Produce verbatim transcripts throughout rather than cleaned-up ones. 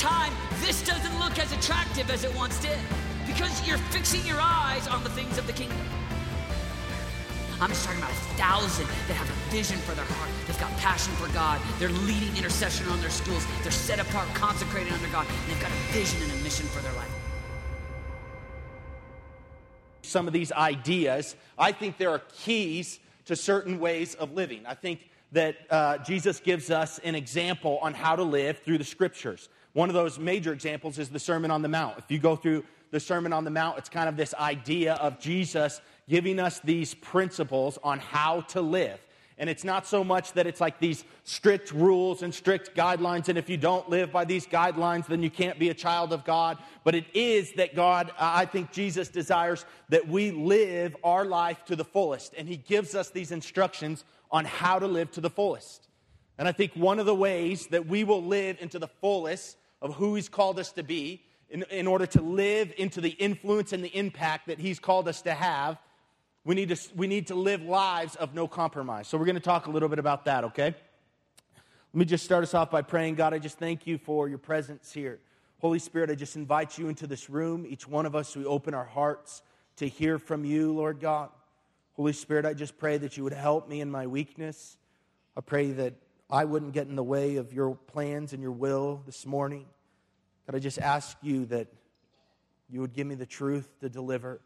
time, this doesn't look as attractive as it once did, because you're fixing your eyes on the things of the kingdom. I'm just talking about a thousand that have a vision for their heart. They've got passion for God. They're leading intercession on their schools. They're set apart, consecrated under God. And they've got a vision and a mission for their life. Some of these ideas, I think there are keys to certain ways of living. I think that uh, Jesus gives us an example on how to live through the scriptures. One of those major examples is the Sermon on the Mount. If you go through the Sermon on the Mount, it's kind of this idea of Jesus giving us these principles on how to live. And it's not so much that it's like these strict rules and strict guidelines, and if you don't live by these guidelines, then you can't be a child of God. But it is that God, I think Jesus desires that we live our life to the fullest. And he gives us these instructions on how to live to the fullest. And I think one of the ways that we will live into the fullest of who he's called us to be, in, in order to live into the influence and the impact that he's called us to have, We need, to, we need to live lives of no compromise. So we're going to talk a little bit about that, okay? Let me just start us off by praying. God, I just thank you for your presence here. Holy Spirit, I just invite you into this room. Each one of us, we open our hearts to hear from you, Lord God. Holy Spirit, I just pray that you would help me in my weakness. I pray that I wouldn't get in the way of your plans and your will this morning. God, I just ask you that you would give me the truth to deliver.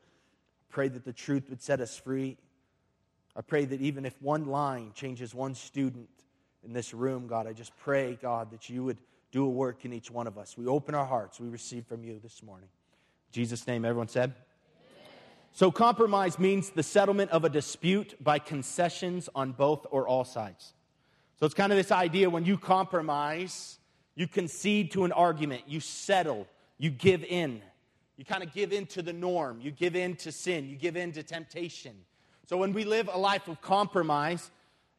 Pray that the truth would set us free. I pray that even if one line changes one student in this room, God, I just pray, God, that you would do a work in each one of us. We open our hearts. We receive from you this morning. In Jesus' name, everyone said? Amen. So compromise means the settlement of a dispute by concessions on both or all sides. So it's kind of this idea when you compromise, you concede to an argument, you settle, you give in. You kind of give in to the norm. You give in to sin. You give in to temptation. So when we live a life of compromise,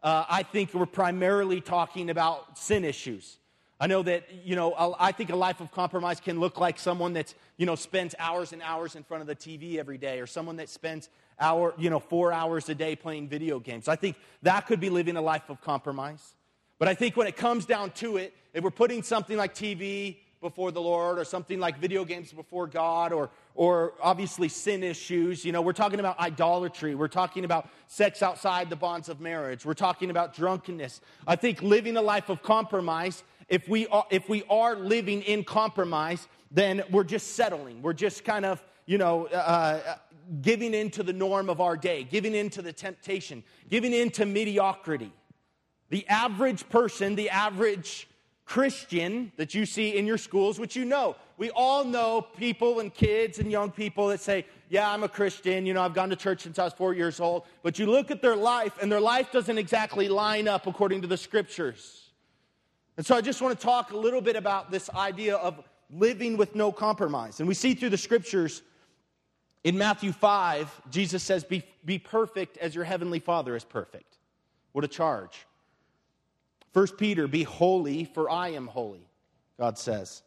uh, I think we're primarily talking about sin issues. I know that, you know, I think a life of compromise can look like someone that's, you know, spends hours and hours in front of the T V every day, or someone that spends, hour, you know, four hours a day playing video games. I think that could be living a life of compromise. But I think when it comes down to it, if we're putting something like T V before the Lord, or something like video games before God, or or obviously sin issues. You know, we're talking about idolatry. We're talking about sex outside the bonds of marriage. We're talking about drunkenness. I think living a life of compromise, if we are, if we are living in compromise, then we're just settling. We're just kind of, you know, uh, giving in to the norm of our day, giving in to the temptation, giving in to mediocrity. The average person, the average Christian that you see in your schools, which you know. We all know people and kids and young people that say, yeah, I'm a Christian, you know, I've gone to church since I was four years old. But you look at their life, and their life doesn't exactly line up according to the scriptures. And so I just want to talk a little bit about this idea of living with no compromise. And we see through the scriptures in Matthew five, Jesus says, be, be perfect as your heavenly Father is perfect. What a charge. First Peter, be holy, for I am holy, God says.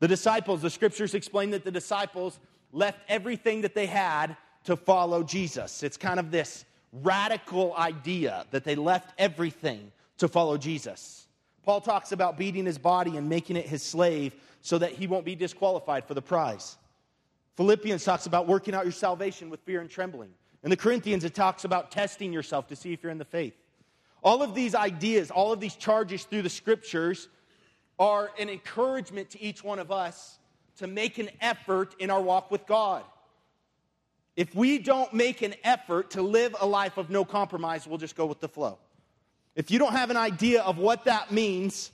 The disciples, the scriptures explain that the disciples left everything that they had to follow Jesus. It's kind of this radical idea that they left everything to follow Jesus. Paul talks about beating his body and making it his slave so that he won't be disqualified for the prize. Philippians talks about working out your salvation with fear and trembling. In the Corinthians, it talks about testing yourself to see if you're in the faith. All of these ideas, all of these charges through the scriptures are an encouragement to each one of us to make an effort in our walk with God. If we don't make an effort to live a life of no compromise, we'll just go with the flow. If you don't have an idea of what that means,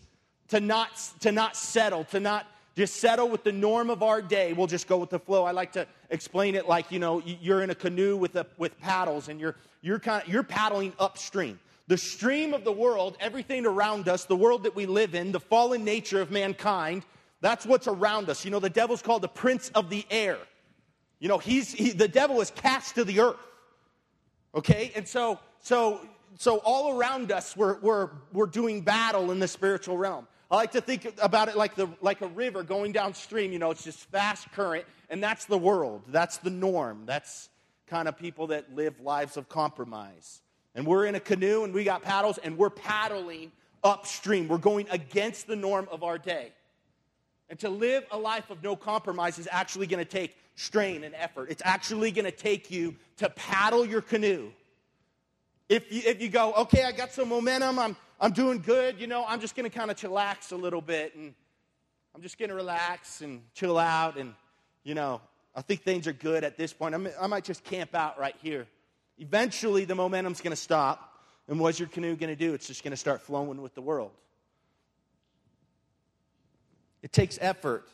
to not, to not settle, to not just settle with the norm of our day, we'll just go with the flow. I like to explain it like, you know, you're in a canoe with a, with paddles, and you're you're kind of, you're paddling upstream. The stream of the world, everything around us, the world that we live in, the fallen nature of mankind, that's what's around us. You know, the devil's called the prince of the air. You know, he's he, the devil is cast to the earth. Okay? And so so so all around us we're we're we're doing battle in the spiritual realm. I like to think about it like the like a river going downstream, you know, it's just fast current, and that's the world. That's the norm. That's kind of people that live lives of compromise. And we're in a canoe, and we got paddles, and we're paddling upstream. We're going against the norm of our day. And to live a life of no compromise is actually going to take strain and effort. It's actually going to take you to paddle your canoe. If you, if you go, okay, I got some momentum, I'm, I'm doing good, you know, I'm just going to kind of chillax a little bit, and I'm just going to relax and chill out, and, you know, I think things are good at this point. I'm, I might just camp out right here. Eventually, the momentum's going to stop, and what's your canoe going to do? It's just going to start flowing with the world. It takes effort.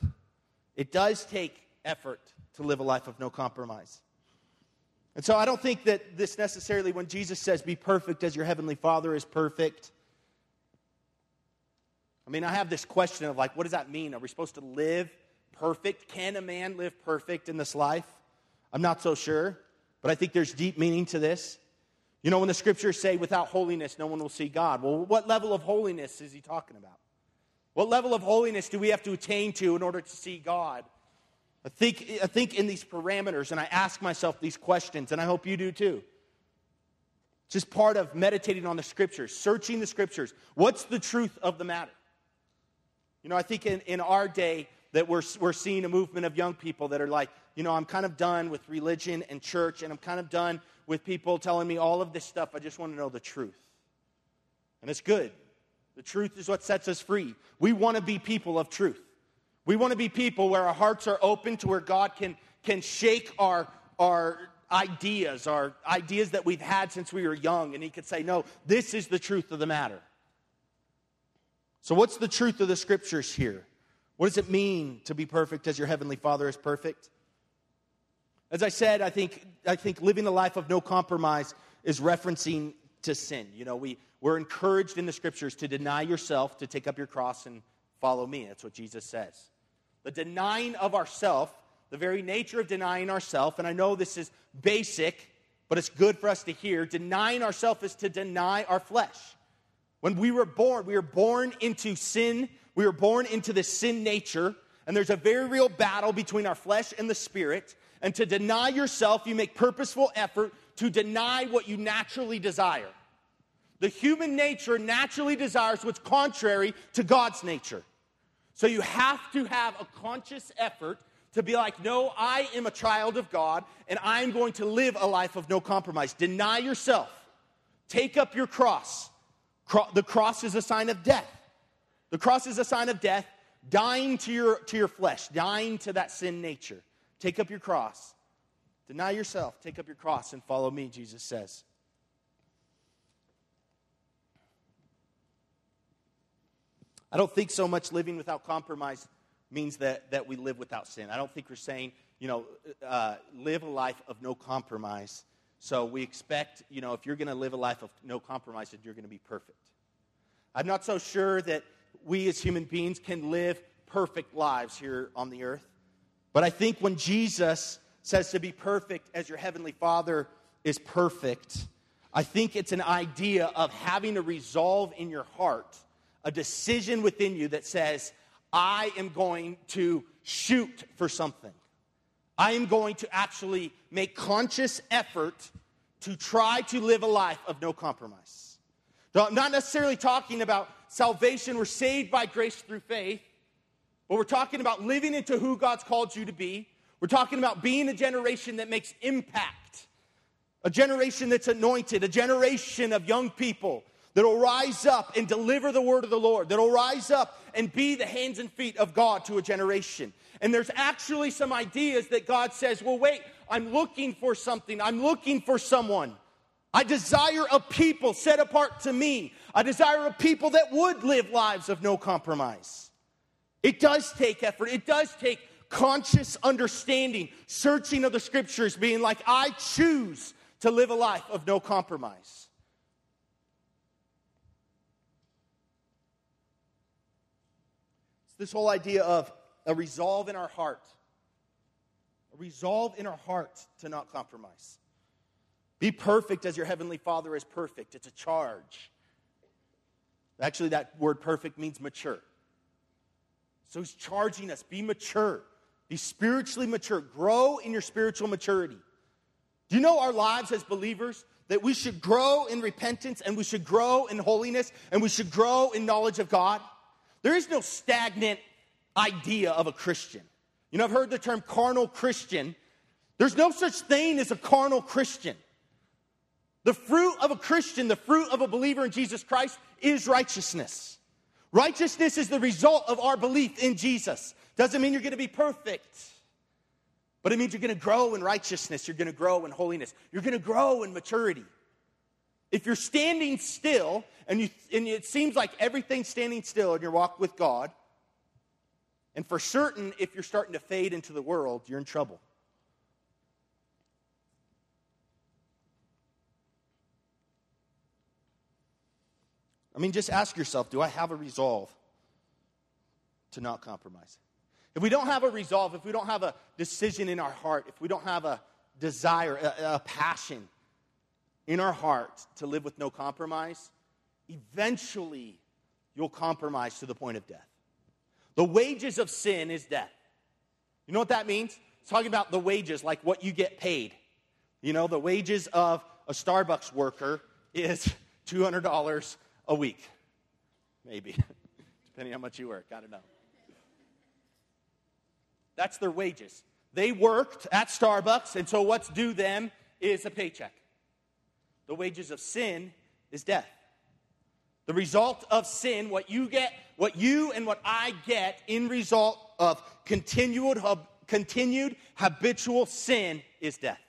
It does take effort to live a life of no compromise. And so I don't think that this necessarily, when Jesus says, be perfect as your heavenly Father is perfect. I mean, I have this question of like, what does that mean? Are we supposed to live perfect? Can a man live perfect in this life? I'm not so sure, but I think there's deep meaning to this. You know, when the scriptures say, without holiness, no one will see God. Well, what level of holiness is he talking about? What level of holiness do we have to attain to in order to see God? I think, I think in these parameters, and I ask myself these questions, and I hope you do too. It's just part of meditating on the Scriptures, searching the Scriptures. What's the truth of the matter? You know, I think in, in our day that we're, we're seeing a movement of young people that are like, you know, I'm kind of done with religion and church, and I'm kind of done with people telling me all of this stuff. I just want to know the truth. And it's good. The truth is what sets us free. We want to be people of truth. We want to be people where our hearts are open to where God can, can shake our, our ideas, our ideas that we've had since we were young, and he could say, no, this is the truth of the matter. So what's the truth of the Scriptures here? What does it mean to be perfect as your heavenly Father is perfect? As I said, I think, I think living a life of no compromise is referencing to sin. You know, we, we're encouraged in the Scriptures to deny yourself, to take up your cross and follow me. That's what Jesus says. The denying of ourself, the very nature of denying ourself, and I know this is basic, but it's good for us to hear, denying ourself is to deny our flesh. When we were born, we were born into sin, we were born into the sin nature, and there's a very real battle between our flesh and the spirit, and to deny yourself, you make purposeful effort to deny what you naturally desire. The human nature naturally desires what's contrary to God's nature. So you have to have a conscious effort to be like, no, I am a child of God, and I'm going to live a life of no compromise. Deny yourself. Take up your cross. Cro- the cross is a sign of death. The cross is a sign of death, dying to your, to your flesh, dying to that sin nature. Take up your cross. Deny yourself. Take up your cross and follow me, Jesus says. I don't think so much living without compromise means that, that we live without sin. I don't think we're saying, you know, uh, live a life of no compromise. So we expect, you know, if you're going to live a life of no compromise, that you're going to be perfect. I'm not so sure that we as human beings can live perfect lives here on the earth. But I think when Jesus says to be perfect as your heavenly Father is perfect, I think it's an idea of having a resolve in your heart, a decision within you that says, I am going to shoot for something. I am going to actually make conscious effort to try to live a life of no compromise. Now, I'm not necessarily talking about salvation. We're saved by grace through faith. But we're talking about living into who God's called you to be. We're talking about being a generation that makes impact. A generation that's anointed. A generation of young people that'll rise up and deliver the word of the Lord, that'll rise up and be the hands and feet of God to a generation. And there's actually some ideas that God says, well, wait, I'm looking for something. I'm looking for someone. I desire a people set apart to me. I desire a people that would live lives of no compromise. It does take effort. It does take conscious understanding, searching of the Scriptures, being like, I choose to live a life of no compromise. This whole idea of a resolve in our heart. A resolve in our heart to not compromise. Be perfect as your heavenly Father is perfect. It's a charge. Actually, that word perfect means mature. So he's charging us. Be mature. Be spiritually mature. Grow in your spiritual maturity. Do you know our lives as believers, that we should grow in repentance, and we should grow in holiness, and we should grow in knowledge of God? There is no stagnant, idea of a Christian. You know, I've heard the term carnal Christian. There's no such thing as a carnal Christian. The fruit of a Christian, the fruit of a believer in Jesus Christ, is righteousness. Righteousness is the result of our belief in Jesus. Doesn't mean you're going to be perfect, but it means you're going to grow in righteousness. You're going to grow in holiness. You're going to grow in maturity. If you're standing still, and, you, and it seems like everything's standing still in your walk with God, and for certain, if you're starting to fade into the world, you're in trouble. I mean, just ask yourself, do I have a resolve to not compromise? If we don't have a resolve, if we don't have a decision in our heart, if we don't have a desire, a, a passion in our heart to live with no compromise, eventually you'll compromise to the point of death. The wages of sin is death. You know what that means? It's talking about the wages, like what you get paid. You know, the wages of a Starbucks worker is two hundred dollars a week. Maybe. Depending on how much you work. I don't know. That's their wages. They worked at Starbucks, and so what's due them is a paycheck. The wages of sin is death. The result of sin, what you get, what you and what I get in result of continued, continued habitual sin is death.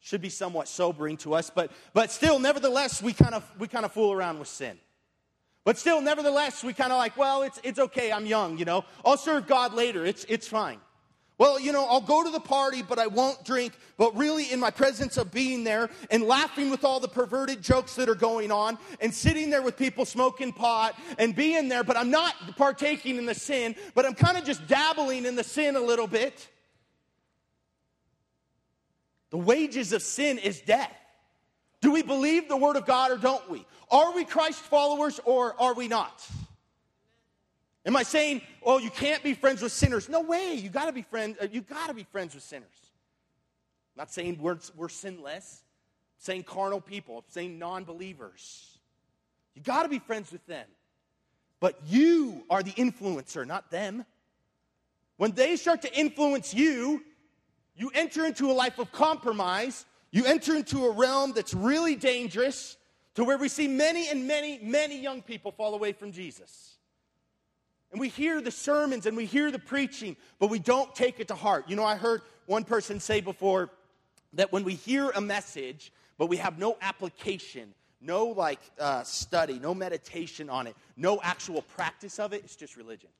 Should be somewhat sobering to us, but but still, nevertheless, we kind of we kind of fool around with sin. But still, nevertheless, we kind of like, well, it's it's okay. I'm young, you know. I'll serve God later. It's it's fine. Well, you know, I'll go to the party, but I won't drink. But really, in my presence of being there and laughing with all the perverted jokes that are going on and sitting there with people smoking pot and being there, but I'm not partaking in the sin, but I'm kind of just dabbling in the sin a little bit. The wages of sin is death. Do we believe the word of God or don't we? Are we Christ followers or are we not? Am I saying, oh, you can't be friends with sinners? No way. You got to be friends. You got to be friends with sinners. I'm not saying we're, we're sinless. I'm saying carnal people. I'm saying non-believers. You got to be friends with them. But you are the influencer, not them. When they start to influence you, you enter into a life of compromise. You enter into a realm that's really dangerous, to where we see many and many, many young people fall away from Jesus. And we hear the sermons and we hear the preaching, but we don't take it to heart. You know, I heard one person say before that when we hear a message, but we have no application, no like uh, study, no meditation on it, no actual practice of it, it's just religion.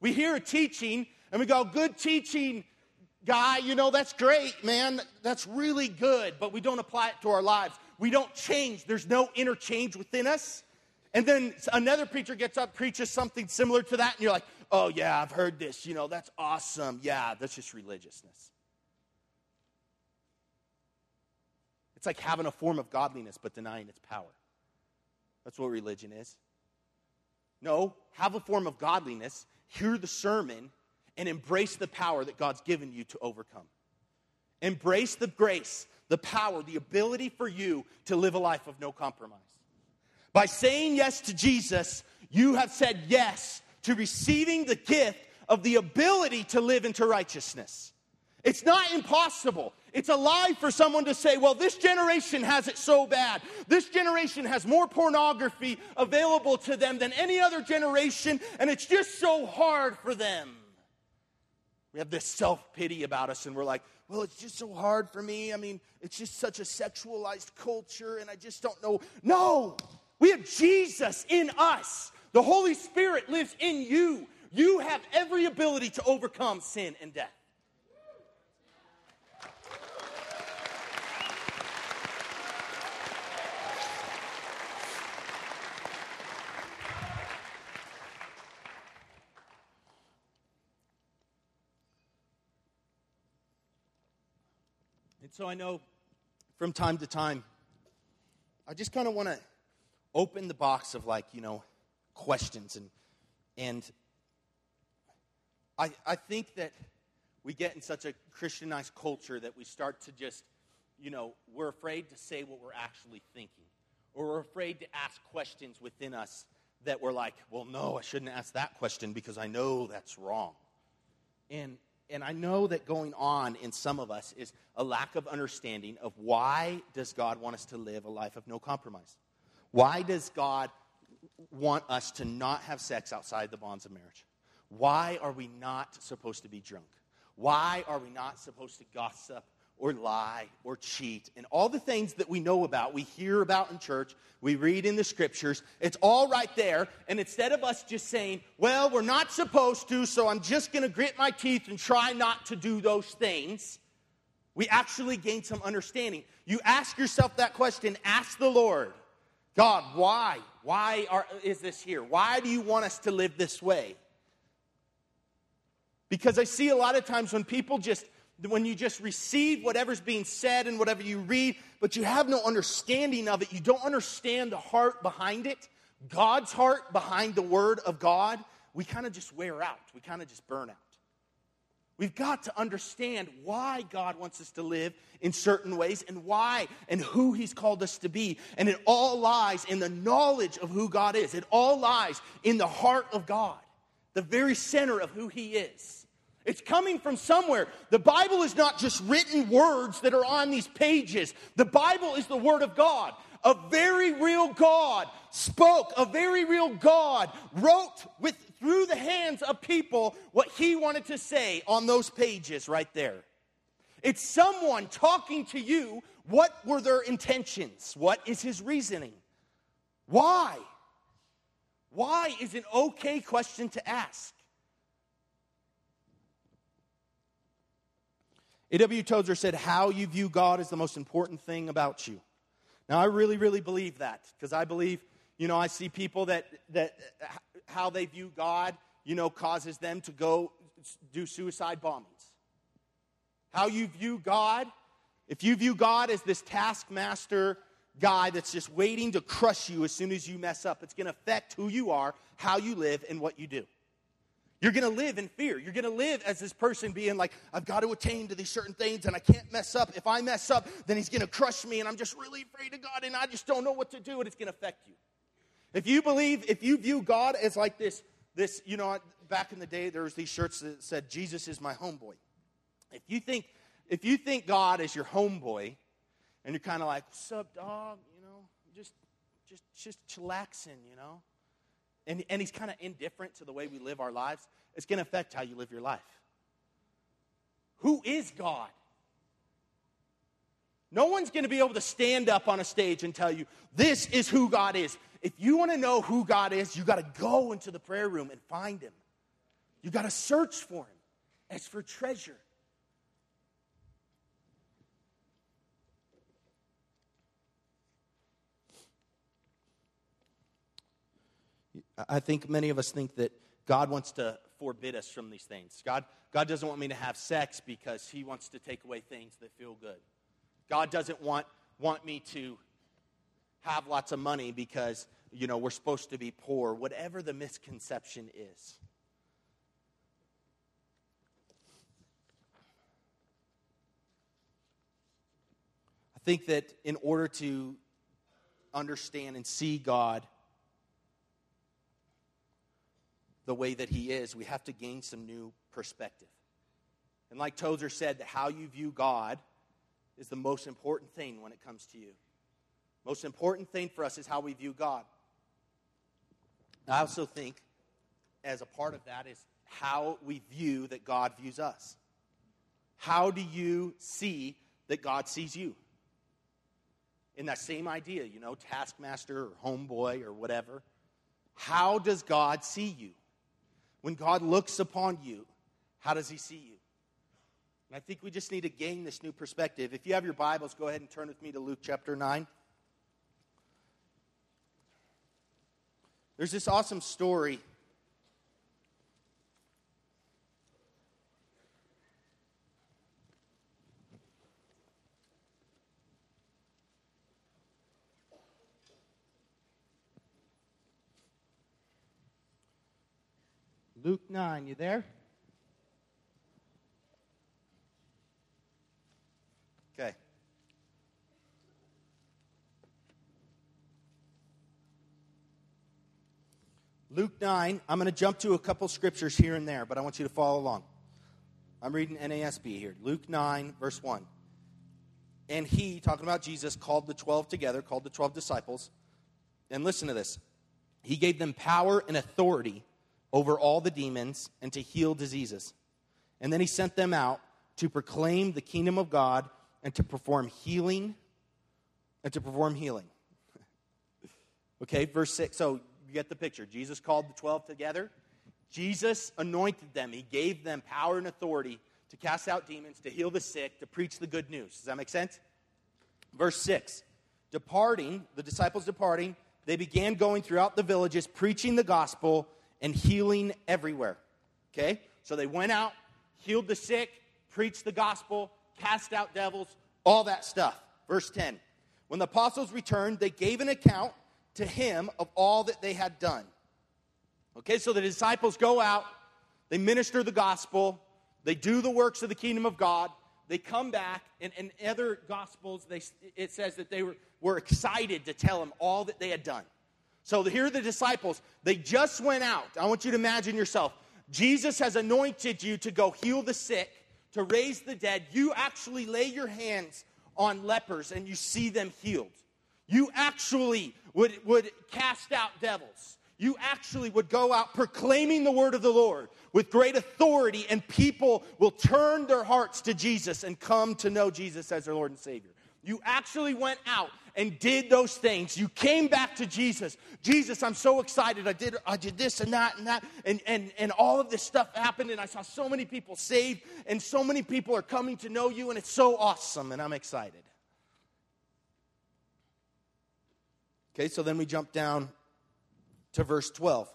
We hear a teaching and we go, good teaching, guy, you know, that's great, man. That's really good, but we don't apply it to our lives. We don't change. There's no interchange within us. And then another preacher gets up, preaches something similar to that, and you're like, oh, yeah, I've heard this. You know, that's awesome. Yeah, that's just religiousness. It's like having a form of godliness but denying its power. That's what religion is. No, have a form of godliness, hear the sermon, and embrace the power that God's given you to overcome. Embrace the grace, the power, the ability for you to live a life of no compromise. By saying yes to Jesus, you have said yes to receiving the gift of the ability to live into righteousness. It's not impossible. It's a lie for someone to say, well, this generation has it so bad. This generation has more pornography available to them than any other generation, and it's just so hard for them. We have this self-pity about us, and we're like, well, it's just so hard for me. I mean, it's just such a sexualized culture, and I just don't know. No, we have Jesus in us. The Holy Spirit lives in you. You have every ability to overcome sin and death. So I know from time to time, I just kind of want to open the box of like, you know, questions. And and I I think that we get in such a Christianized culture that we start to just, you know, we're afraid to say what we're actually thinking. Or we're afraid to ask questions within us that we're like, well, no, I shouldn't ask that question because I know that's wrong. And and I know that going on in some of us is a lack of understanding of why does God want us to live a life of no compromise? Why does God want us to not have sex outside the bonds of marriage? Why are we not supposed to be drunk? Why are we not supposed to gossip or lie or cheat? And all the things that we know about, we hear about in church, we read in the scriptures, it's all right there. And instead of us just saying, well, we're not supposed to, so I'm just going to grit my teeth and try not to do those things, we actually gain some understanding. You ask yourself that question, ask the Lord, God, why? Why are, is this here? Why do you want us to live this way? Because I see a lot of times when people just, when you just receive whatever's being said and whatever you read, but you have no understanding of it, you don't understand the heart behind it, God's heart behind the word of God, we kind of just wear out. We kind of just burn out. We've got to understand why God wants us to live in certain ways and why and who he's called us to be. And it all lies in the knowledge of who God is. It all lies in the heart of God, the very center of who he is. It's coming from somewhere. The Bible is not just written words that are on these pages. The Bible is the Word of God. A very real God spoke. A very real God wrote with through the hands of people what he wanted to say on those pages right there. It's someone talking to you. What were their intentions? What is his reasoning? Why? Why is an okay question to ask? A W Tozer said, how you view God is the most important thing about you. Now, I really, really believe that, because I believe, you know, I see people that, that how they view God, you know, causes them to go do suicide bombings. How you view God, if you view God as this taskmaster guy that's just waiting to crush you as soon as you mess up, it's going to affect who you are, how you live, and what you do. You're going to live in fear. You're going to live as this person being like, I've got to attain to these certain things and I can't mess up. If I mess up, then he's going to crush me and I'm just really afraid of God and I just don't know what to do, and it's going to affect you. If you believe, if you view God as like this, this, you know, back in the day there was these shirts that said, Jesus is my homeboy. If you think, if you think God is your homeboy and you're kind of like, what's up, dog, you know, just, just, just chillaxing, you know. And, and he's kind of indifferent to the way we live our lives, it's going to affect how you live your life. Who is God? No one's going to be able to stand up on a stage and tell you, this is who God is. If you want to know who God is, you got to go into the prayer room and find him. You got to search for him as for treasure. I think many of us think that God wants to forbid us from these things. God, God doesn't want me to have sex because he wants to take away things that feel good. God doesn't want, want me to have lots of money because, you know, we're supposed to be poor, whatever the misconception is. I think that in order to understand and see God the way that he is, we have to gain some new perspective. And like Tozer said, that how you view God is the most important thing when it comes to you. Most important thing for us is how we view God. I also think, as a part of that, is how we view that God views us. How do you see that God sees you? In that same idea, you know, taskmaster or homeboy or whatever. How does God see you? When God looks upon you, how does he see you? And I think we just need to gain this new perspective. If you have your Bibles, go ahead and turn with me to Luke chapter nine. There's this awesome story Luke nine, you there? Okay. Luke nine, I'm going to jump to a couple scriptures here and there, but I want you to follow along. I'm reading N A S B here. Luke nine, verse one. And he, talking about Jesus, called the twelve together, called the twelve disciples. And listen to this. He gave them power and authority over all the demons and to heal diseases. And then he sent them out to proclaim the kingdom of God and to perform healing and to perform healing. Okay, verse six. So you get the picture. Jesus called the twelve together. Jesus anointed them. He gave them power and authority to cast out demons, to heal the sick, to preach the good news. Does that make sense? Verse six. Departing, the disciples departing, they began going throughout the villages, preaching the gospel and healing everywhere. Okay? So they went out, healed the sick, preached the gospel, cast out devils, all that stuff. Verse ten. When the apostles returned, they gave an account to him of all that they had done. Okay, so the disciples go out, they minister the gospel, they do the works of the kingdom of God, they come back, and in other gospels, they, it says that they were, were excited to tell him all that they had done. So here are the disciples. They just went out. I want you to imagine yourself. Jesus has anointed you to go heal the sick, to raise the dead. You actually lay your hands on lepers, and you see them healed. You actually would, would cast out devils. You actually would go out proclaiming the word of the Lord with great authority, and people will turn their hearts to Jesus and come to know Jesus as their Lord and Savior. You actually went out and did those things. You came back to Jesus. Jesus, I'm so excited. I did I did this and that and that. And, and, and all of this stuff happened, and I saw so many people saved, and so many people are coming to know you, and it's so awesome, and I'm excited. Okay, so then we jump down to verse twelve.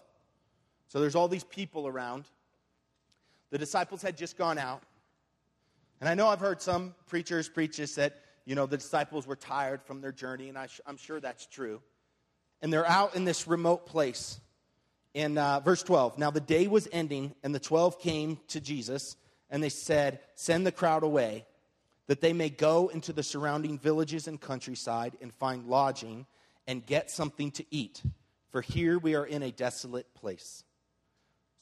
So there's all these people around. The disciples had just gone out. And I know I've heard some preachers preach this, that, you know, the disciples were tired from their journey, and I sh- I'm sure that's true. And they're out in this remote place. In uh, verse twelve, now the day was ending, and the twelve came to Jesus, and they said, send the crowd away, that they may go into the surrounding villages and countryside and find lodging and get something to eat, for here we are in a desolate place.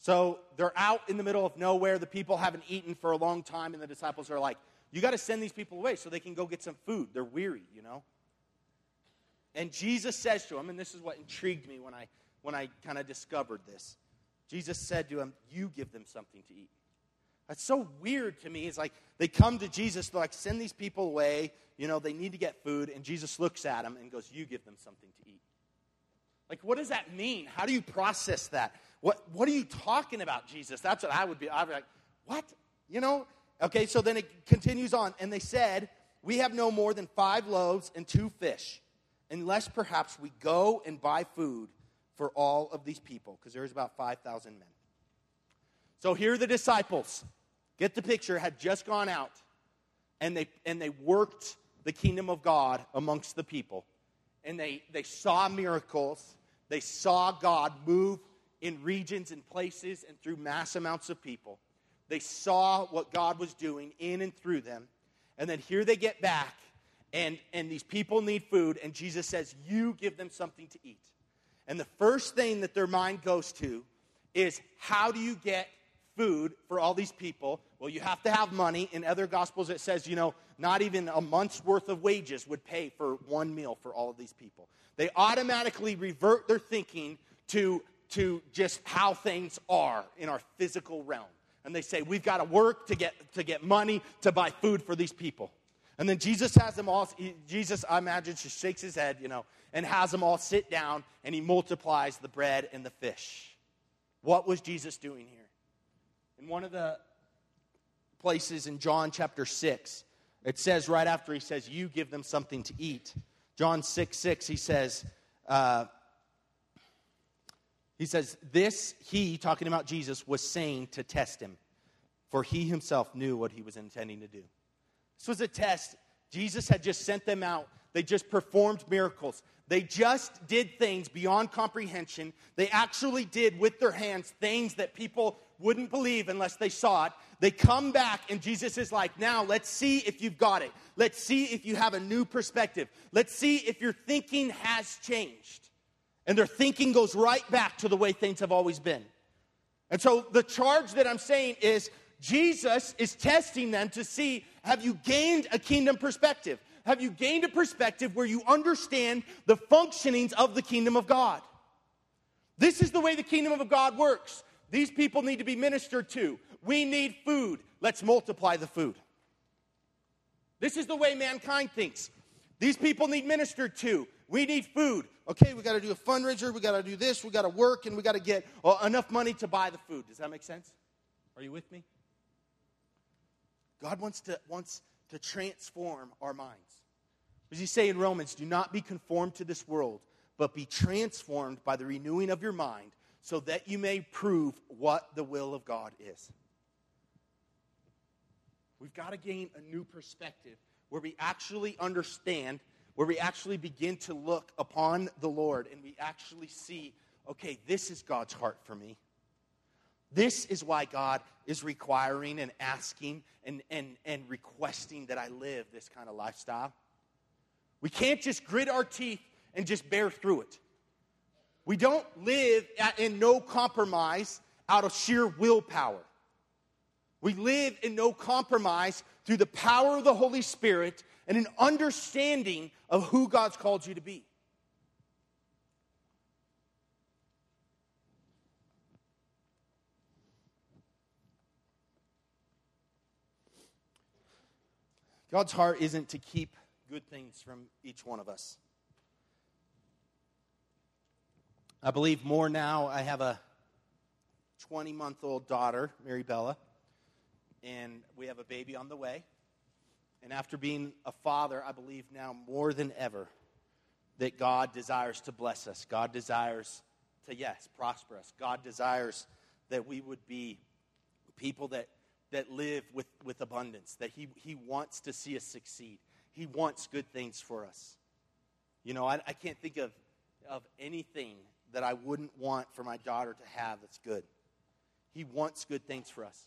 So they're out in the middle of nowhere. The people haven't eaten for a long time, and the disciples are like, you got to send these people away so they can go get some food. They're weary, you know. And Jesus says to them, and this is what intrigued me when I when I kind of discovered this. Jesus said to them, you give them something to eat. That's so weird to me. It's like they come to Jesus, they're like, send these people away. You know, they need to get food. And Jesus looks at them and goes, you give them something to eat. Like, what does that mean? How do you process that? What What are you talking about, Jesus? That's what I would be. I'd be like, what? You know? Okay, so then it continues on. And they said, we have no more than five loaves and two fish, unless perhaps we go and buy food for all of these people. Because there's about five thousand men. So here are the disciples. Get the picture, had just gone out, and they and they worked the kingdom of God amongst the people. And they, they saw miracles. They saw God move in regions and places and through mass amounts of people. They saw what God was doing in and through them. And then here they get back, and, and these people need food, and Jesus says, you give them something to eat. And the first thing that their mind goes to is, how do you get food for all these people? Well, you have to have money. In other gospels, it says, you know, not even a month's worth of wages would pay for one meal for all of these people. They automatically revert their thinking to, to just how things are in our physical realm. And they say, we've got to work to get to get money to buy food for these people. And then Jesus has them all, Jesus, I imagine, just shakes his head, you know, and has them all sit down, and he multiplies the bread and the fish. What was Jesus doing here? In one of the places in John chapter six, it says right after he says, you give them something to eat. John six six, he says, uh, he says, this he, talking about Jesus, was saying to test him, for he himself knew what he was intending to do. This was a test. Jesus had just sent them out. They just performed miracles. They just did things beyond comprehension. They actually did with their hands things that people wouldn't believe unless they saw it. They come back, and Jesus is like, now let's see if you've got it. Let's see if you have a new perspective. Let's see if your thinking has changed. And their thinking goes right back to the way things have always been. And so the charge that I'm saying is Jesus is testing them to see, have you gained a kingdom perspective? Have you gained a perspective where you understand the functionings of the kingdom of God? This is the way the kingdom of God works. These people need to be ministered to. We need food. Let's multiply the food. This is the way mankind thinks. These people need ministered to. We need food. Okay, we got to do a fundraiser. We got to do this. We got to work, and we got to get uh, enough money to buy the food. Does that make sense? Are you with me? God wants to wants to transform our minds. As you say in Romans, do not be conformed to this world, but be transformed by the renewing of your mind, so that you may prove what the will of God is. We've got to gain a new perspective where we actually understand, where we actually begin to look upon the Lord and we actually see, okay, this is God's heart for me. This is why God is requiring and asking and, and, and requesting that I live this kind of lifestyle. We can't just grit our teeth and just bear through it. We don't live in no compromise out of sheer willpower. We live in no compromise through the power of the Holy Spirit and an understanding of who God's called you to be. God's heart isn't to keep good things from each one of us. I believe more now. I have a twenty-month-old daughter, Mary Bella, and we have a baby on the way. And after being a father, I believe now more than ever that God desires to bless us. God desires to, yes, prosper us. God desires that we would be people that that live with, with abundance, that he, he wants to see us succeed. He wants good things for us. You know, I, I can't think of, of anything that I wouldn't want for my daughter to have that's good. He wants good things for us.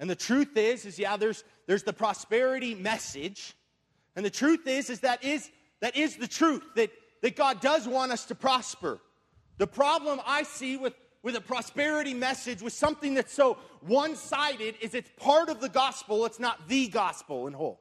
And the truth is, is yeah, there's there's the prosperity message. And the truth is, is that is that is the truth, that, that God does want us to prosper. The problem I see with with a prosperity message, with something that's so one-sided, is it's part of the gospel, it's not the gospel in whole.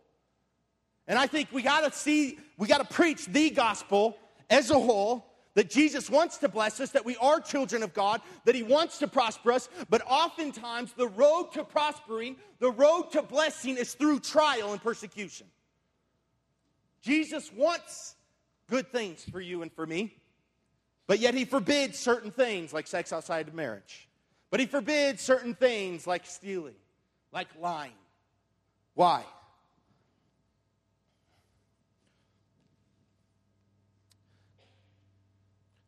And I think we gotta see, we gotta preach the gospel as a whole, that Jesus wants to bless us, that we are children of God, that he wants to prosper us, but oftentimes the road to prospering, the road to blessing is through trial and persecution. Jesus wants good things for you and for me. But yet he forbids certain things like sex outside of marriage. But he forbids certain things like stealing, like lying. Why?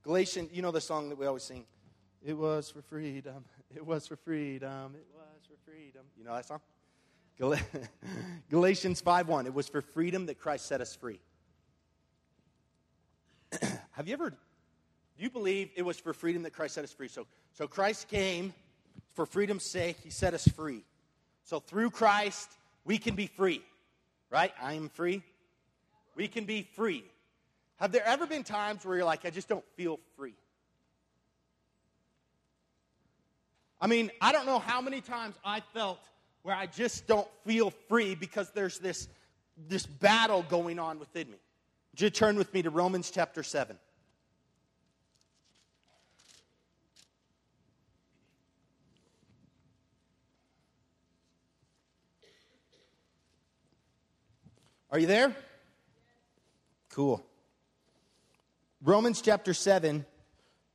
Galatians, you know the song that we always sing? It was for freedom, it was for freedom, it was for freedom. You know that song? Gal- Galatians five one, it was for freedom that Christ set us free. Have you ever... You believe it was for freedom that Christ set us free. So, so Christ came for freedom's sake. He set us free. So through Christ, we can be free, right? I am free. We can be free. Have there ever been times where you're like, I just don't feel free? I mean, I don't know how many times I felt where I just don't feel free because there's this, this battle going on within me. Would you turn with me to Romans chapter seven? Are you there? Cool. Romans chapter seven,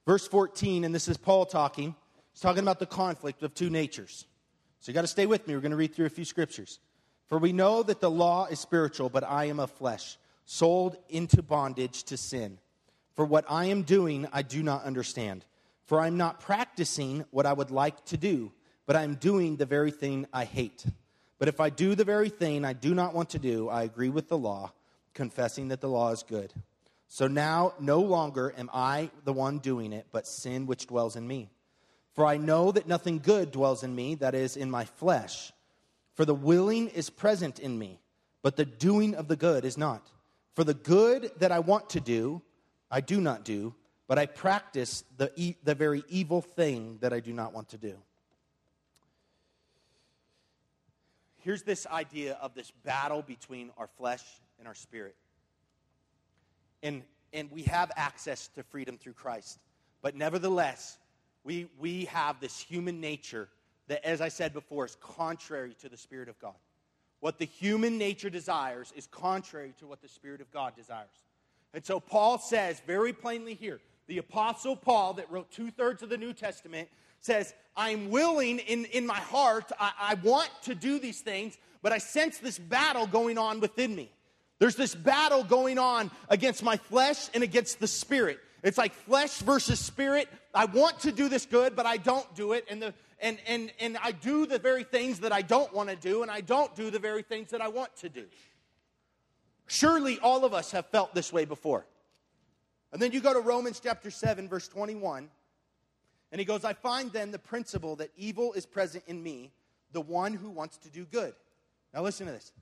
verse fourteen, and this is Paul talking. He's talking about the conflict of two natures. So you got to stay with me. We're going to read through a few scriptures. For we know that the law is spiritual, but I am of flesh, sold into bondage to sin. For what I am doing, I do not understand. For I am not practicing what I would like to do, but I am doing the very thing I hate. But if I do the very thing I do not want to do, I agree with the law, confessing that the law is good. So now no longer am I the one doing it, but sin which dwells in me. For I know that nothing good dwells in me, that is, in my flesh. For the willing is present in me, but the doing of the good is not. For the good that I want to do, I do not do, but I practice the, e- the very evil thing that I do not want to do. Here's this idea of this battle between our flesh and our spirit. And, and we have access to freedom through Christ. But nevertheless, we, we have this human nature that, as I said before, is contrary to the Spirit of God. What the human nature desires is contrary to what the Spirit of God desires. And so Paul says very plainly here, the Apostle Paul that wrote two-thirds of the New Testament says, I'm willing in, in my heart, I, I want to do these things, but I sense this battle going on within me. There's this battle going on against my flesh and against the spirit. It's like flesh versus spirit. I want to do this good, but I don't do it. And the and and and I do the very things that I don't want to do, and I don't do the very things that I want to do. Surely all of us have felt this way before. And then you go to Romans chapter seven, verse twenty-one. And he goes, I find then the principle that evil is present in me, the one who wants to do good. Now listen to this.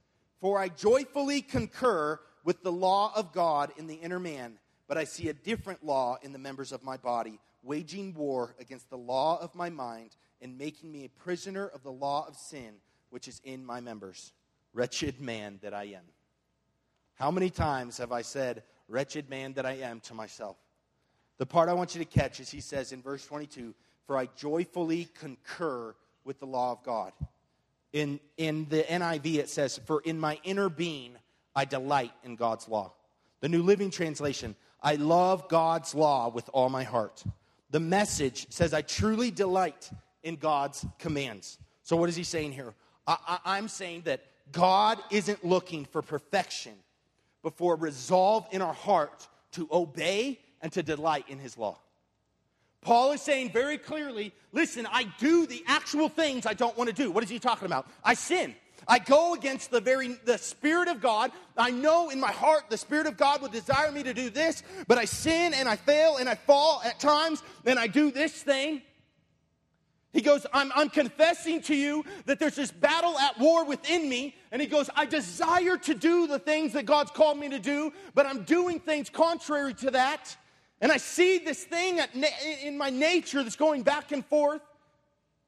For I joyfully concur with the law of God in the inner man, but I see a different law in the members of my body, waging war against the law of my mind and making me a prisoner of the law of sin, which is in my members. Wretched man that I am. How many times have I said, wretched man that I am, to myself? The part I want you to catch is he says in verse twenty-two, for I joyfully concur with the law of God. In in the N I V it says, for in my inner being I delight in God's law. The New Living Translation, I love God's law with all my heart. The Message says I truly delight in God's commands. So what is he saying here? I, I, I'm saying that God isn't looking for perfection, but for resolve in our heart to obey and to delight in his law. Paul is saying very clearly, listen, I do the actual things I don't want to do. What is he talking about? I sin. I go against the very the Spirit of God. I know in my heart the Spirit of God would desire me to do this, but I sin and I fail and I fall at times, and I do this thing. He goes, I'm, I'm confessing to you that there's this battle at war within me. And he goes, I desire to do the things that God's called me to do, but I'm doing things contrary to that. And I see this thing at na- in my nature that's going back and forth.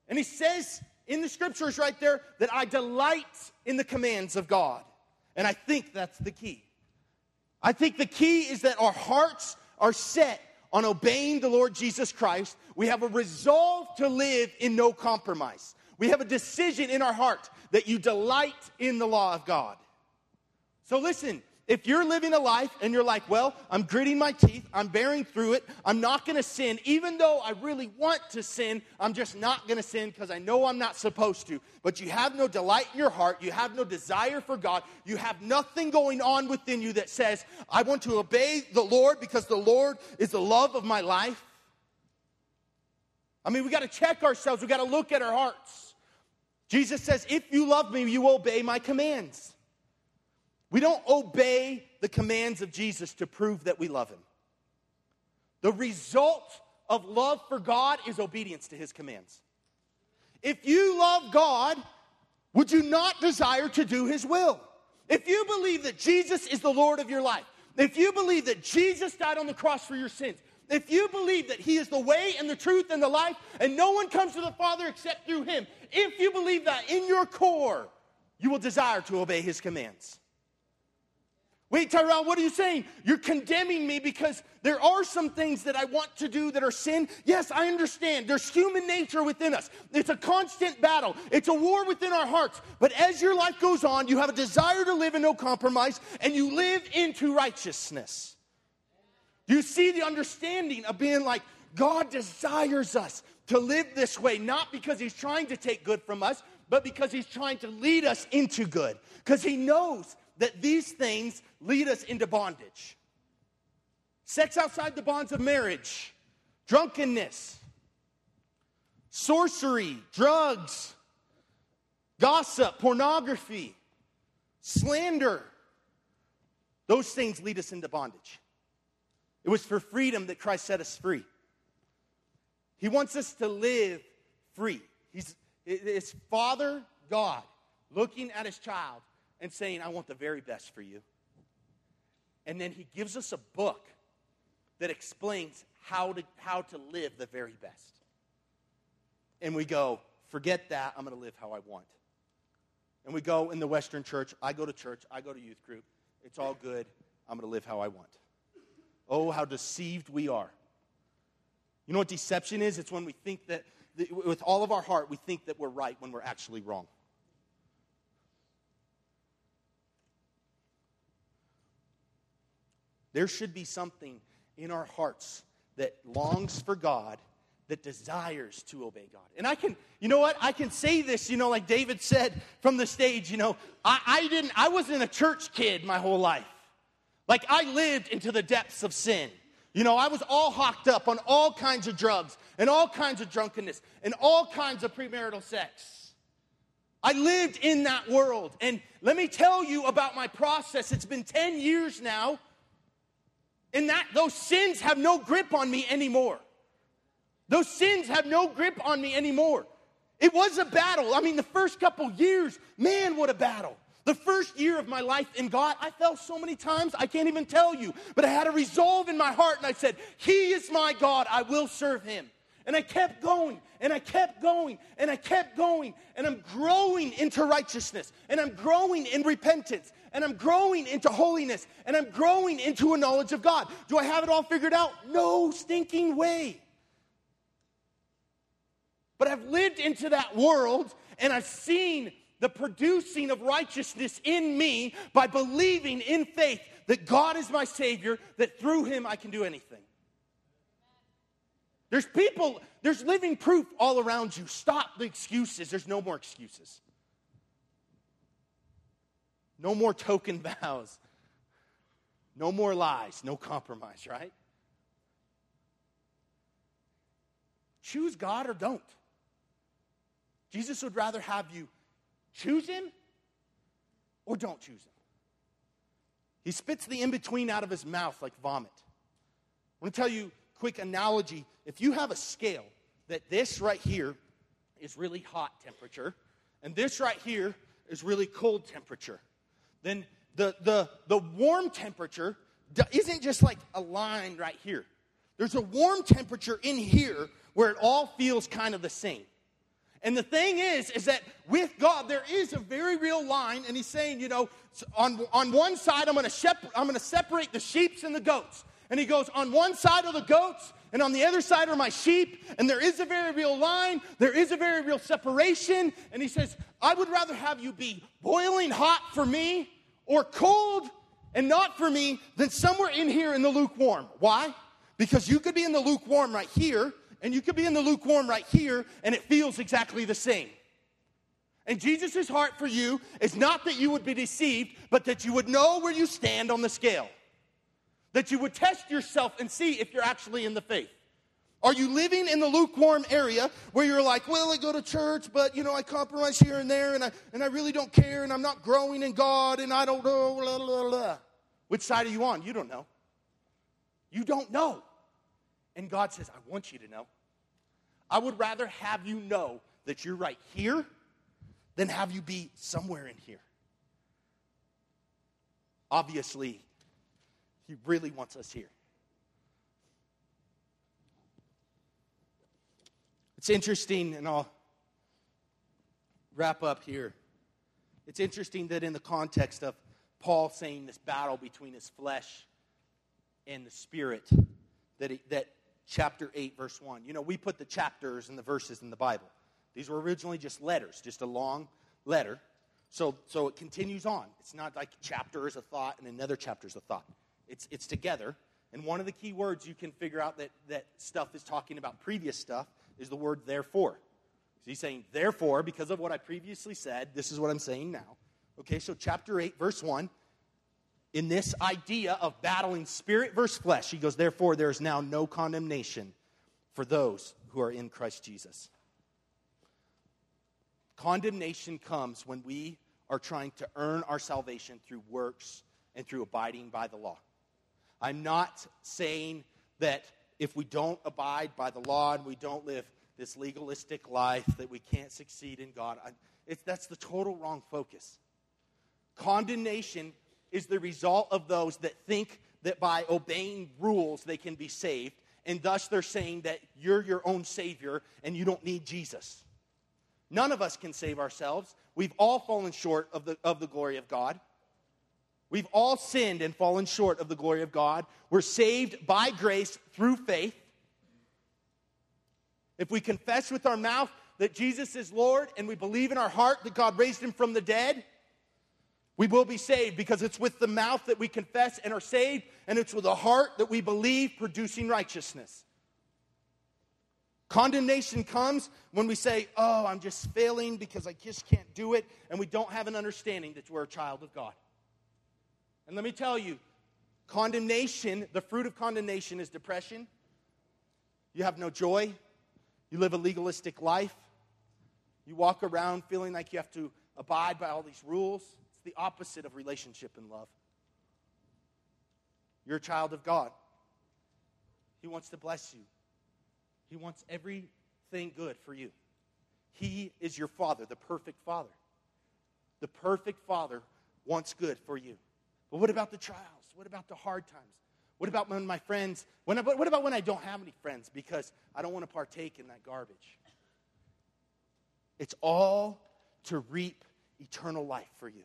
And he says in the scriptures right there that I delight in the commands of God. And I think that's the key. I think the key is that our hearts are set on obeying the Lord Jesus Christ. We have a resolve to live in no compromise. We have a decision in our heart that you delight in the law of God. So listen. If you're living a life and you're like, well, I'm gritting my teeth, I'm bearing through it, I'm not going to sin, even though I really want to sin, I'm just not going to sin because I know I'm not supposed to. But you have no delight in your heart, you have no desire for God, you have nothing going on within you that says, I want to obey the Lord because the Lord is the love of my life. I mean, we got to check ourselves, we got to look at our hearts. Jesus says, if you love me, you obey my commands. We don't obey the commands of Jesus to prove that we love him. The result of love for God is obedience to his commands. If you love God, would you not desire to do his will? If you believe that Jesus is the Lord of your life, if you believe that Jesus died on the cross for your sins, if you believe that he is the way and the truth and the life, and no one comes to the Father except through him, if you believe that in your core, you will desire to obey his commands. Wait, Tyrell, what are you saying? You're condemning me because there are some things that I want to do that are sin. Yes, I understand. There's human nature within us. It's a constant battle. It's a war within our hearts. But as your life goes on, you have a desire to live in no compromise, and you live into righteousness. You see the understanding of being like, God desires us to live this way, not because he's trying to take good from us, but because he's trying to lead us into good, because he knows that these things lead us into bondage. Sex outside the bonds of marriage, drunkenness, sorcery, drugs, gossip, pornography, slander. Those things lead us into bondage. It was for freedom that Christ set us free. He wants us to live free. He's, it's Father God looking at his child and saying, I want the very best for you. And then he gives us a book that explains how to, how to live the very best. And we go, forget that, I'm going to live how I want. And we go in the Western church, I go to church, I go to youth group, it's all good, I'm going to live how I want. Oh, how deceived we are. You know what deception is? It's when we think that, that with all of our heart, we think that we're right when we're actually wrong. There should be something in our hearts that longs for God, that desires to obey God. And I can, you know what? I can say this, you know, like David said from the stage, you know, I, I didn't, I wasn't a church kid my whole life. Like, I lived into the depths of sin. You know, I was all hocked up on all kinds of drugs and all kinds of drunkenness and all kinds of premarital sex. I lived in that world. And let me tell you about my process. It's been ten years now. And that those sins have no grip on me anymore. Those sins have no grip on me anymore. It was a battle. I mean, the first couple years, man, what a battle. The first year of my life in God, I fell so many times, I can't even tell you. But I had a resolve in my heart, and I said, He is my God. I will serve Him. And I kept going, and I kept going, and I kept going. And I'm growing into righteousness, and I'm growing in repentance, and I'm growing into holiness, and I'm growing into a knowledge of God. Do I have it all figured out? No stinking way. But I've lived into that world, and I've seen the producing of righteousness in me by believing in faith that God is my Savior, that through Him I can do anything. There's people, there's living proof all around you. Stop the excuses. There's no more excuses. No more token vows. No more lies. No compromise, right? Choose God or don't. Jesus would rather have you choose Him or don't choose Him. He spits the in-between out of His mouth like vomit. I want to tell you a quick analogy. If you have a scale that this right here is really hot temperature and this right here is really cold temperature, then the, the, the warm temperature isn't just like a line right here. There's a warm temperature in here where it all feels kind of the same. And the thing is, is that with God, there is a very real line. And He's saying, you know, on, on one side, I'm going to separ- I'm going to separate the sheeps and the goats. And He goes, on one side are the goats, and on the other side are my sheep. And there is a very real line. There is a very real separation. And He says, I would rather have you be boiling hot for me or cold and not for me than somewhere in here in the lukewarm. Why? Because you could be in the lukewarm right here, and you could be in the lukewarm right here, and it feels exactly the same. And Jesus' heart for you is not that you would be deceived, but that you would know where you stand on the scale. That you would test yourself and see if you're actually in the faith. Are you living in the lukewarm area where you're like, well, I go to church, but, you know, I compromise here and there, and I, and I really don't care, and I'm not growing in God, and I don't know, blah, blah, blah. Which side are you on? You don't know. You don't know. And God says, I want you to know. I would rather have you know that you're right here than have you be somewhere in here. Obviously, He really wants us here. It's interesting, and I'll wrap up here. It's interesting that in the context of Paul saying this battle between his flesh and the spirit, that he, that chapter eight, verse one. You know, we put the chapters and the verses in the Bible. These were originally just letters, just a long letter. So so it continues on. It's not like chapter is a thought and another chapter is a thought. It's it's together. And one of the key words you can figure out that, that stuff is talking about previous stuff is the word therefore. So he's saying, therefore, because of what I previously said, this is what I'm saying now. Okay, so chapter eight, verse one. In this idea of battling spirit versus flesh, he goes, therefore, there is now no condemnation for those who are in Christ Jesus. Condemnation comes when we are trying to earn our salvation through works and through abiding by the law. I'm not saying that if we don't abide by the law and we don't live this legalistic life that we can't succeed in God. I, it's, that's the total wrong focus. Condemnation is the result of those that think that by obeying rules they can be saved and thus they're saying that you're your own Savior and you don't need Jesus. None of us can save ourselves. We've all fallen short of the, of the glory of God. We've all sinned and fallen short of the glory of God. We're saved by grace through faith. If we confess with our mouth that Jesus is Lord and we believe in our heart that God raised him from the dead, we will be saved, because it's with the mouth that we confess and are saved, and it's with the heart that we believe, producing righteousness. Condemnation comes when we say, oh, I'm just failing because I just can't do it, and we don't have an understanding that we're a child of God. And let me tell you, condemnation, the fruit of condemnation is depression. You have no joy. You live a legalistic life. You walk around feeling like you have to abide by all these rules. The opposite of relationship and love. You're a child of God. He wants to bless you. He wants everything good for you. He is your Father, the perfect Father. The perfect Father wants good for you. But what about the trials? What about the hard times? What about when my friends, when I, what about when I don't have any friends because I don't want to partake in that garbage? It's all to reap eternal life for you.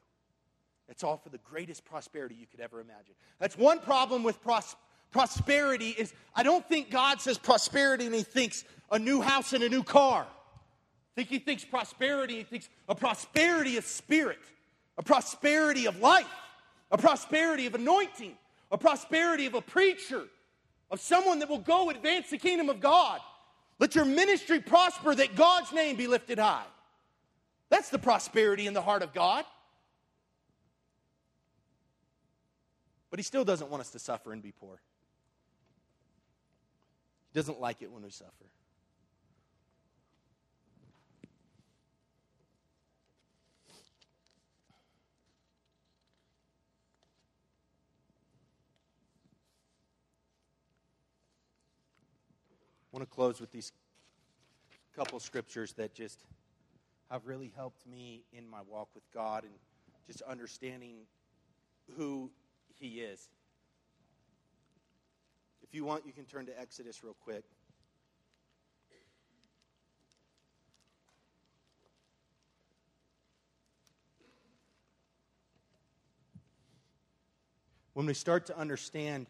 It's all for the greatest prosperity you could ever imagine. That's one problem with pros- prosperity is I don't think God says prosperity and he thinks a new house and a new car. I think he thinks prosperity, he thinks a prosperity of spirit, a prosperity of life, a prosperity of anointing, a prosperity of a preacher, of someone that will go advance the kingdom of God. Let your ministry prosper that God's name be lifted high. That's the prosperity in the heart of God. But he still doesn't want us to suffer and be poor. He doesn't like it when we suffer. I want to close with these couple scriptures that just have really helped me in my walk with God and just understanding who He is. If you want, you can turn to Exodus real quick. When we start to understand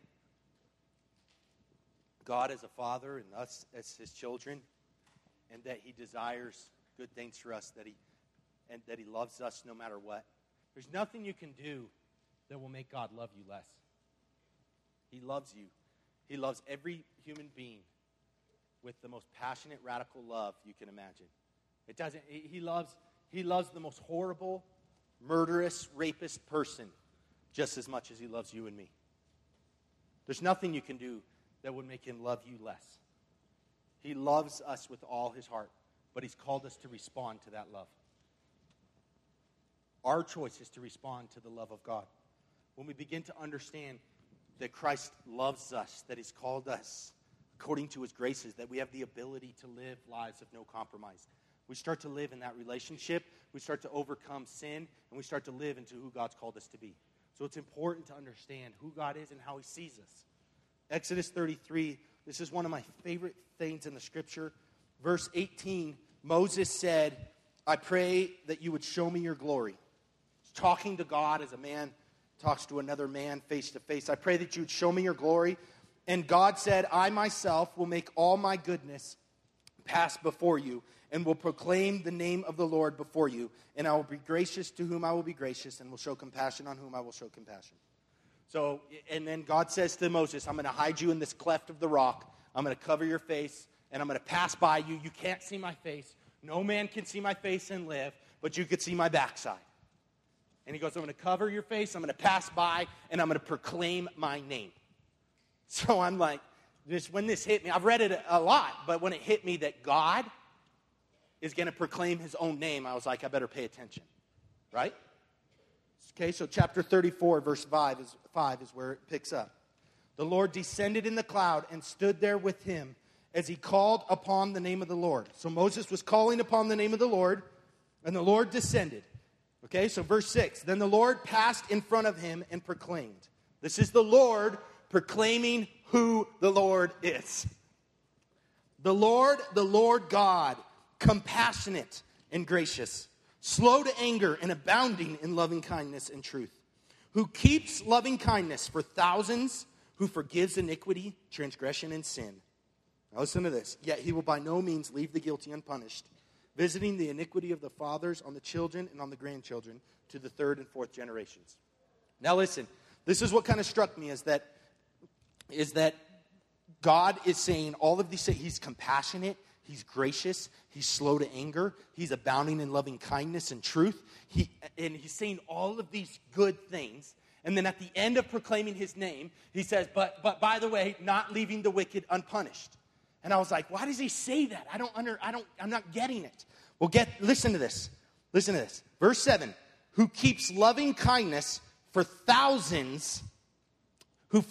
God as a Father and us as His children, and that He desires good things for us, that He and that He loves us no matter what, there's nothing you can do that will make God love you less. He loves you. He loves every human being with the most passionate, radical love you can imagine. It doesn't. He loves. He loves the most horrible, murderous, rapist person just as much as he loves you and me. There's nothing you can do that would make him love you less. He loves us with all his heart, but he's called us to respond to that love. Our choice is to respond to the love of God. When we begin to understand that Christ loves us, that he's called us according to his graces, that we have the ability to live lives of no compromise, we start to live in that relationship, we start to overcome sin, and we start to live into who God's called us to be. So it's important to understand who God is and how he sees us. Exodus thirty-three, this is one of my favorite things in the scripture. Verse eighteen, Moses said, I pray that you would show me your glory. He's talking to God as a man talks to another man face to face. I pray that you would show me your glory. And God said, I myself will make all my goodness pass before you and will proclaim the name of the Lord before you. And I will be gracious to whom I will be gracious and will show compassion on whom I will show compassion. So, and then God says to Moses, I'm going to hide you in this cleft of the rock. I'm going to cover your face and I'm going to pass by you. You can't see my face. No man can see my face and live, but you could see my backside. And he goes, I'm going to cover your face, I'm going to pass by, and I'm going to proclaim my name. So I'm like, this, when this hit me, I've read it a, a lot, but when it hit me that God is going to proclaim his own name, I was like, I better pay attention, right? Okay, so chapter thirty-four, verse five is, five is where it picks up. The Lord descended in the cloud and stood there with him as he called upon the name of the Lord. So Moses was calling upon the name of the Lord, and the Lord descended. Okay, so verse six. Then the Lord passed in front of him and proclaimed. This is the Lord proclaiming who the Lord is. The Lord, the Lord God, compassionate and gracious, slow to anger and abounding in loving kindness and truth, who keeps loving kindness for thousands, who forgives iniquity, transgression, and sin. Now listen to this. Yet he will by no means leave the guilty unpunished, visiting the iniquity of the fathers on the children and on the grandchildren to the third and fourth generations. Now listen, this is what kind of struck me is that, is that God is saying all of these things. He's compassionate. He's gracious. He's slow to anger. He's abounding in loving kindness and truth. He, and he's saying all of these good things. And then at the end of proclaiming his name, he says, but but by the way, not leaving the wicked unpunished. And I was like, why does he say that? I don't under, I don't, I'm not getting it. Well, get, listen to this. Listen to this. Verse seven, who keeps loving kindness for thousands, who,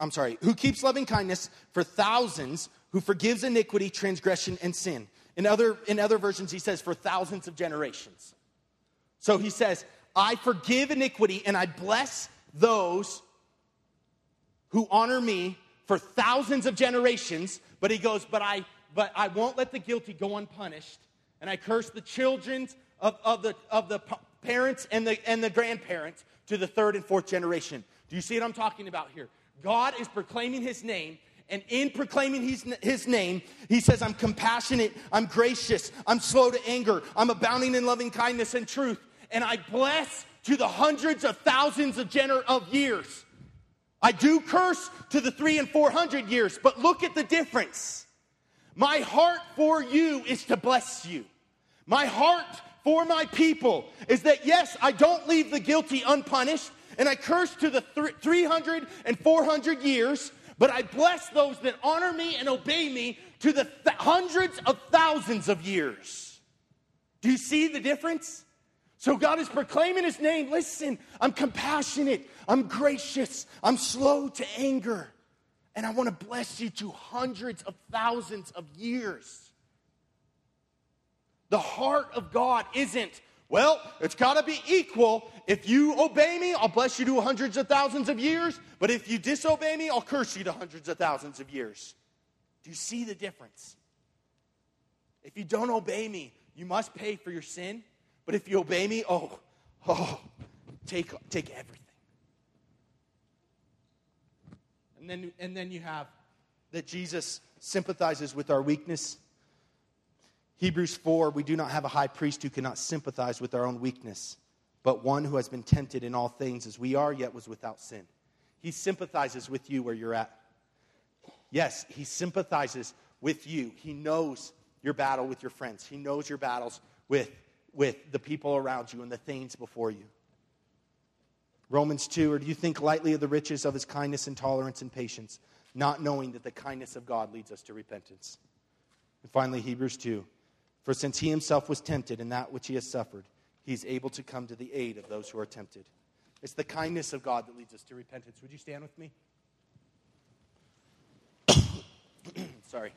I'm sorry, who keeps loving kindness for thousands, who forgives iniquity, transgression, and sin. In other, in other versions, he says for thousands of generations. So he says, I forgive iniquity and I bless those who honor me for thousands of generations. But he goes, but I but I won't let the guilty go unpunished, and I curse the children of, of the of the parents and the and the grandparents to the third and fourth generation. Do you see what I'm talking about here? God is proclaiming his name, and in proclaiming his, his name, he says, I'm compassionate, I'm gracious, I'm slow to anger, I'm abounding in loving kindness and truth, and I bless to the hundreds of thousands of, gener- of years. I do curse to the three and four hundred years, but look at the difference. My heart for you is to bless you. My heart for my people is that, yes, I don't leave the guilty unpunished, and I curse to the th- three hundred and four hundred years, but I bless those that honor me and obey me to the th- hundreds of thousands of years. Do you see the difference? So God is proclaiming his name. Listen, I'm compassionate, I'm gracious, I'm slow to anger, and I want to bless you to hundreds of thousands of years. The heart of God isn't, well, it's got to be equal. If you obey me, I'll bless you to hundreds of thousands of years, but if you disobey me, I'll curse you to hundreds of thousands of years. Do you see the difference? If you don't obey me, you must pay for your sin. But if you obey me, oh, oh, take take everything. And then, and then you have that Jesus sympathizes with our weakness. Hebrews four, we do not have a high priest who cannot sympathize with our own weakness, but one who has been tempted in all things as we are, yet was without sin. He sympathizes with you where you're at. Yes, he sympathizes with you. He knows your battle with your friends. He knows your battles with with the people around you and the things before you. Romans two, or do you think lightly of the riches of his kindness and tolerance and patience, not knowing that the kindness of God leads us to repentance? And finally, Hebrews two, for since he himself was tempted in that which he has suffered, he's able to come to the aid of those who are tempted. It's the kindness of God that leads us to repentance. Would you stand with me? Sorry.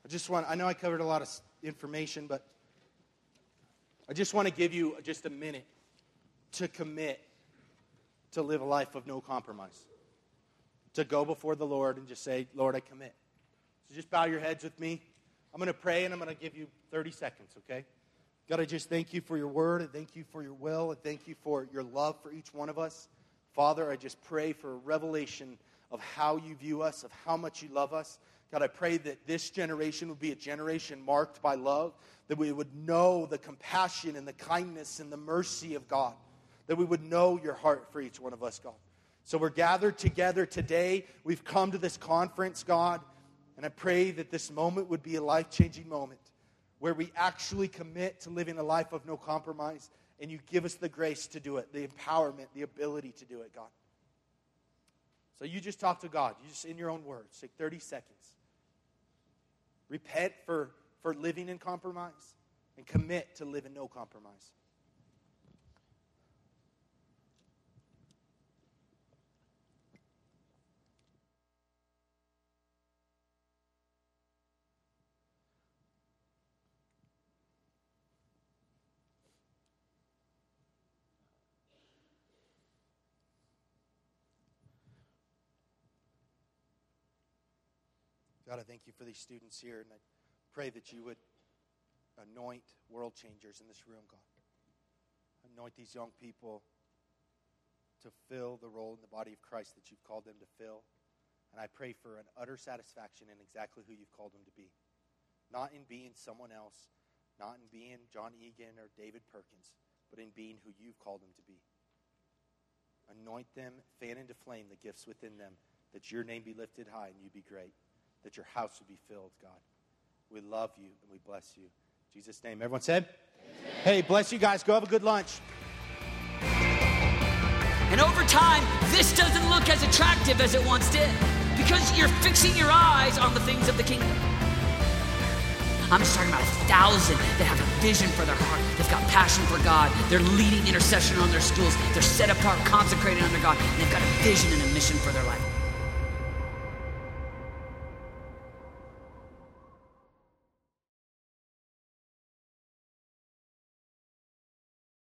I just want, I know I covered a lot of information, but I just want to give you just a minute to commit to live a life of no compromise, to go before the Lord and just say, Lord, I commit. So just bow your heads with me. I'm going to pray and I'm going to give you thirty seconds, okay? God, I just thank you for your word. I thank you for your will. I thank you for your love for each one of us. Father, I just pray for a revelation of how you view us, of how much you love us. God, I pray that this generation would be a generation marked by love, that we would know the compassion and the kindness and the mercy of God, that we would know your heart for each one of us, God. So we're gathered together today. We've come to this conference, God, and I pray that this moment would be a life-changing moment where we actually commit to living a life of no compromise, and you give us the grace to do it, the empowerment, the ability to do it, God. So you just talk to God. You just, in your own words, take thirty seconds. Repent for, for living in compromise and commit to live in no compromise. God, I thank you for these students here, and I pray that you would anoint world changers in this room, God. Anoint these young people to fill the role in the body of Christ that you've called them to fill. And I pray for an utter satisfaction in exactly who you've called them to be. Not in being someone else, not in being John Egan or David Perkins, but in being who you've called them to be. Anoint them, fan into flame the gifts within them, that your name be lifted high and you be great, that your house would be filled, God. We love you and we bless you. In Jesus' name. Everyone said? Amen. Hey, bless you guys. Go have a good lunch. And over time, this doesn't look as attractive as it once did, because you're fixing your eyes on the things of the kingdom. I'm just talking about a thousand that have a vision for their heart. They've got passion for God. They're leading intercession on their schools. They're set apart, consecrated under God. And they've got a vision and a mission for their life.